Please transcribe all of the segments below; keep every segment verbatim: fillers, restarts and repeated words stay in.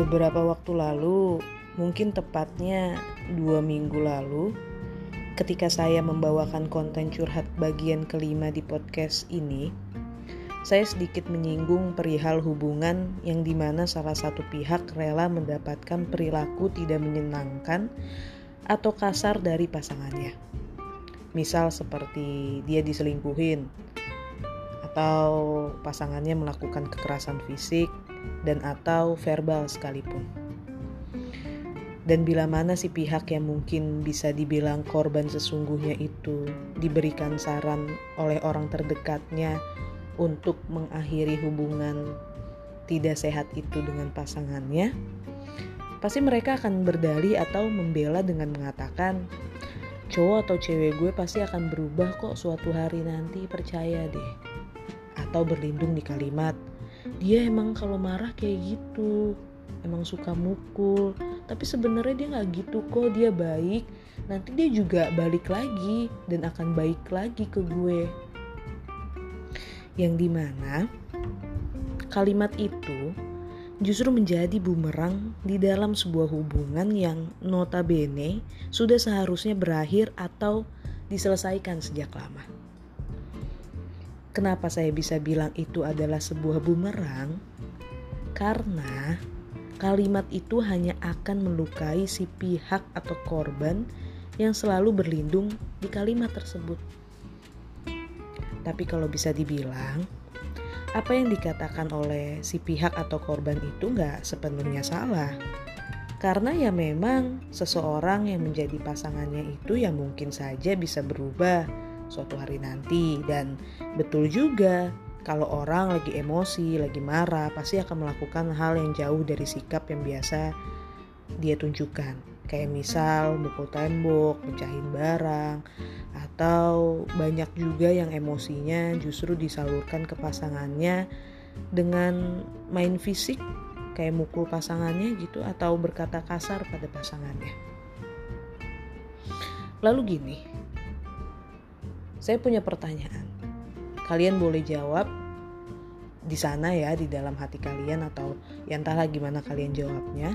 Beberapa waktu lalu, mungkin tepatnya dua minggu lalu, ketika saya membawakan konten curhat bagian kelima di podcast ini, saya sedikit menyinggung perihal hubungan yang dimana salah satu pihak rela mendapatkan perilaku tidak menyenangkan atau kasar dari pasangannya. Misal seperti dia diselingkuhin, atau pasangannya melakukan kekerasan fisik dan atau verbal sekalipun. Dan bila mana si pihak yang mungkin bisa dibilang korban sesungguhnya itu diberikan saran oleh orang terdekatnya untuk mengakhiri hubungan tidak sehat itu dengan pasangannya, pasti mereka akan berdalih atau membela dengan mengatakan, cowok atau cewek gue pasti akan berubah kok suatu hari nanti, percaya deh. Atau berlindung di kalimat, dia emang kalau marah kayak gitu, emang suka mukul, tapi sebenarnya dia gak gitu kok, dia baik, nanti dia juga balik lagi dan akan baik lagi ke gue. Yang dimana kalimat itu justru menjadi bumerang di dalam sebuah hubungan yang notabene sudah seharusnya berakhir atau diselesaikan sejak lama. Kenapa saya bisa bilang itu adalah sebuah bumerang? Karena kalimat itu hanya akan melukai si pihak atau korban yang selalu berlindung di kalimat tersebut. Tapi kalau bisa dibilang, apa yang dikatakan oleh si pihak atau korban itu gak sepenuhnya salah. Karena ya memang seseorang yang menjadi pasangannya itu ya mungkin saja bisa berubah suatu hari nanti. Dan betul juga kalau orang lagi emosi, lagi marah, pasti akan melakukan hal yang jauh dari sikap yang biasa dia tunjukkan. Kayak misal mukul tembok, pecahin barang, atau banyak juga yang emosinya justru disalurkan ke pasangannya dengan main fisik, kayak mukul pasangannya gitu, atau berkata kasar pada pasangannya. Lalu gini, saya punya pertanyaan. Kalian boleh jawab di sana ya, di dalam hati kalian, atau ya entahlah gimana kalian jawabnya.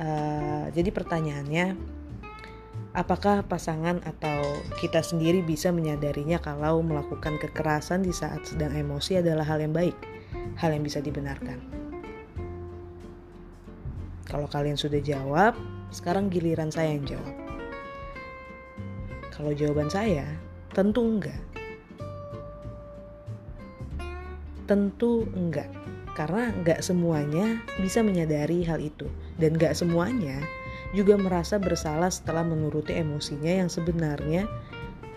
Uh, jadi pertanyaannya, apakah pasangan atau kita sendiri bisa menyadarinya kalau melakukan kekerasan di saat sedang emosi adalah hal yang baik, hal yang bisa dibenarkan? Kalau kalian sudah jawab, sekarang giliran saya yang jawab. Kalau jawaban saya, tentu enggak. Tentu enggak. Karena gak semuanya bisa menyadari hal itu. Dan gak semuanya juga merasa bersalah setelah menuruti emosinya yang sebenarnya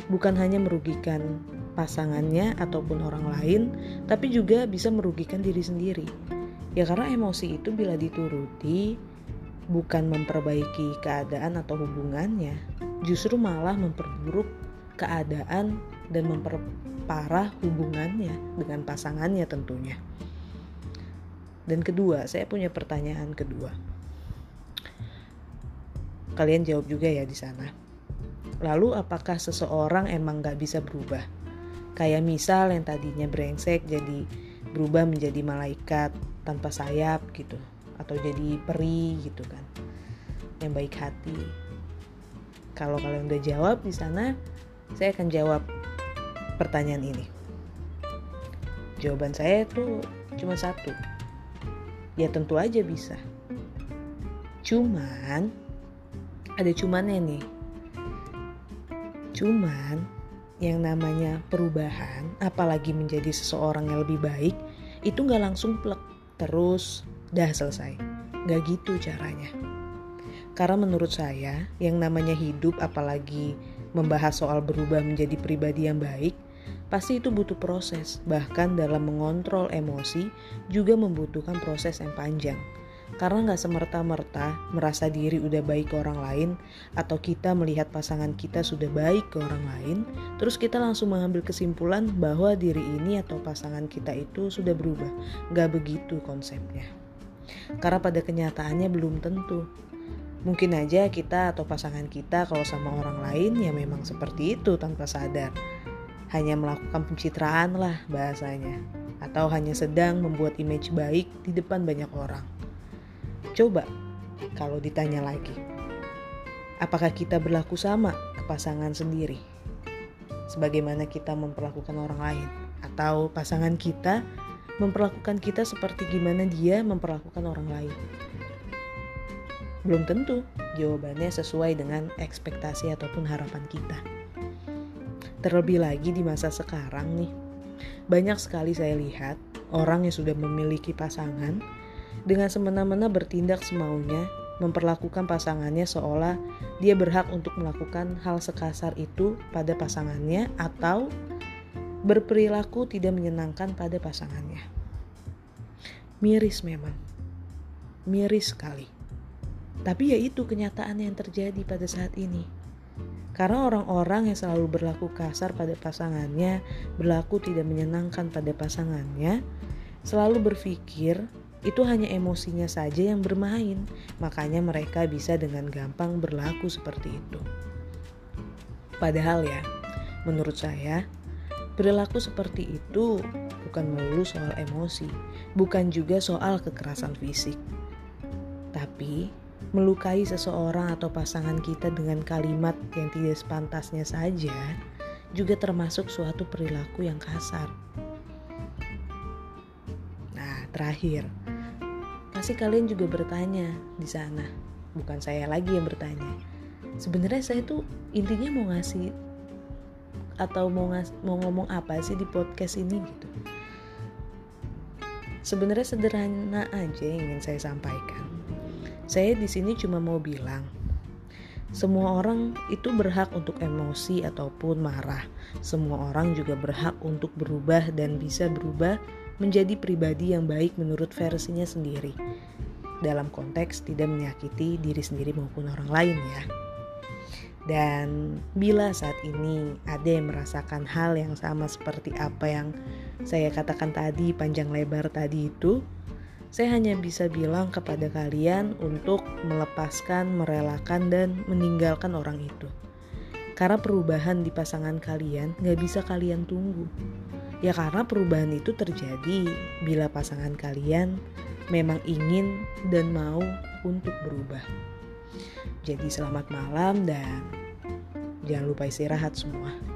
bukan hanya merugikan pasangannya ataupun orang lain, tapi juga bisa merugikan diri sendiri. Ya karena emosi itu bila dituruti bukan memperbaiki keadaan atau hubungannya, justru malah memperburuk keadaan dan memperparah hubungannya dengan pasangannya tentunya. Dan kedua, saya punya pertanyaan kedua. Kalian jawab juga ya di sana. Lalu apakah seseorang emang gak bisa berubah? Kayak misal yang tadinya brengsek jadi berubah menjadi malaikat tanpa sayap gitu. Atau jadi peri gitu kan. Yang baik hati. Kalau kalian udah jawab di sana, saya akan jawab pertanyaan ini. Jawaban saya tuh cuma satu. Ya tentu aja bisa. Cuman ada cumannya nih. Cuman yang namanya perubahan, apalagi menjadi seseorang yang lebih baik, itu gak langsung plek terus dah selesai. Gak gitu caranya. Karena menurut saya yang namanya hidup, apalagi membahas soal berubah menjadi pribadi yang baik, pasti itu butuh proses, bahkan dalam mengontrol emosi juga membutuhkan proses yang panjang. Karena gak semerta-merta merasa diri udah baik ke orang lain, atau kita melihat pasangan kita sudah baik ke orang lain, terus kita langsung mengambil kesimpulan bahwa diri ini atau pasangan kita itu sudah berubah. Gak begitu konsepnya. Karena pada kenyataannya belum tentu. Mungkin aja kita atau pasangan kita kalau sama orang lain ya memang seperti itu tanpa sadar. Hanya melakukan pencitraan lah bahasanya. atau hanya sedang membuat image baik di depan banyak orang? Coba kalau ditanya lagi, apakah kita berlaku sama ke pasangan sendiri sebagaimana kita memperlakukan orang lain, atau pasangan kita memperlakukan kita seperti gimana dia memperlakukan orang lain? Belum tentu jawabannya sesuai dengan ekspektasi ataupun harapan kita. Terlebih lagi di masa sekarang nih, banyak sekali saya lihat orang yang sudah memiliki pasangan dengan semena-mena bertindak semaunya, memperlakukan pasangannya seolah dia berhak untuk melakukan hal sekasar itu pada pasangannya atau berperilaku tidak menyenangkan pada pasangannya. Miris memang, miris sekali. Tapi ya itu kenyataan yang terjadi pada saat ini. Karena orang-orang yang selalu berlaku kasar pada pasangannya, berlaku tidak menyenangkan pada pasangannya, selalu berpikir itu hanya emosinya saja yang bermain. Makanya mereka bisa dengan gampang berlaku seperti itu. Padahal ya, menurut saya, perilaku seperti itu bukan melulu soal emosi, bukan juga soal kekerasan fisik. Tapi melukai seseorang atau pasangan kita dengan kalimat yang tidak sepantasnya saja juga termasuk suatu perilaku yang kasar. Nah, terakhir, pasti kalian juga bertanya di sana, bukan saya lagi yang bertanya. Sebenarnya saya tuh intinya mau ngasih atau mau ngas- mau ngomong apa sih di podcast ini gitu. Sebenarnya sederhana aja yang ingin saya sampaikan. Saya di sini cuma mau bilang, semua orang itu berhak untuk emosi ataupun marah. Semua orang juga berhak untuk berubah dan bisa berubah menjadi pribadi yang baik menurut versinya sendiri. Dalam konteks tidak menyakiti diri sendiri maupun orang lain ya. Dan bila saat ini ada yang merasakan hal yang sama seperti apa yang saya katakan tadi, panjang lebar tadi itu, saya hanya bisa bilang kepada kalian untuk melepaskan, merelakan, dan meninggalkan orang itu. Karena perubahan di pasangan kalian gak bisa kalian tunggu. Ya karena perubahan itu terjadi bila pasangan kalian memang ingin dan mau untuk berubah. Jadi selamat malam dan jangan lupa istirahat semua.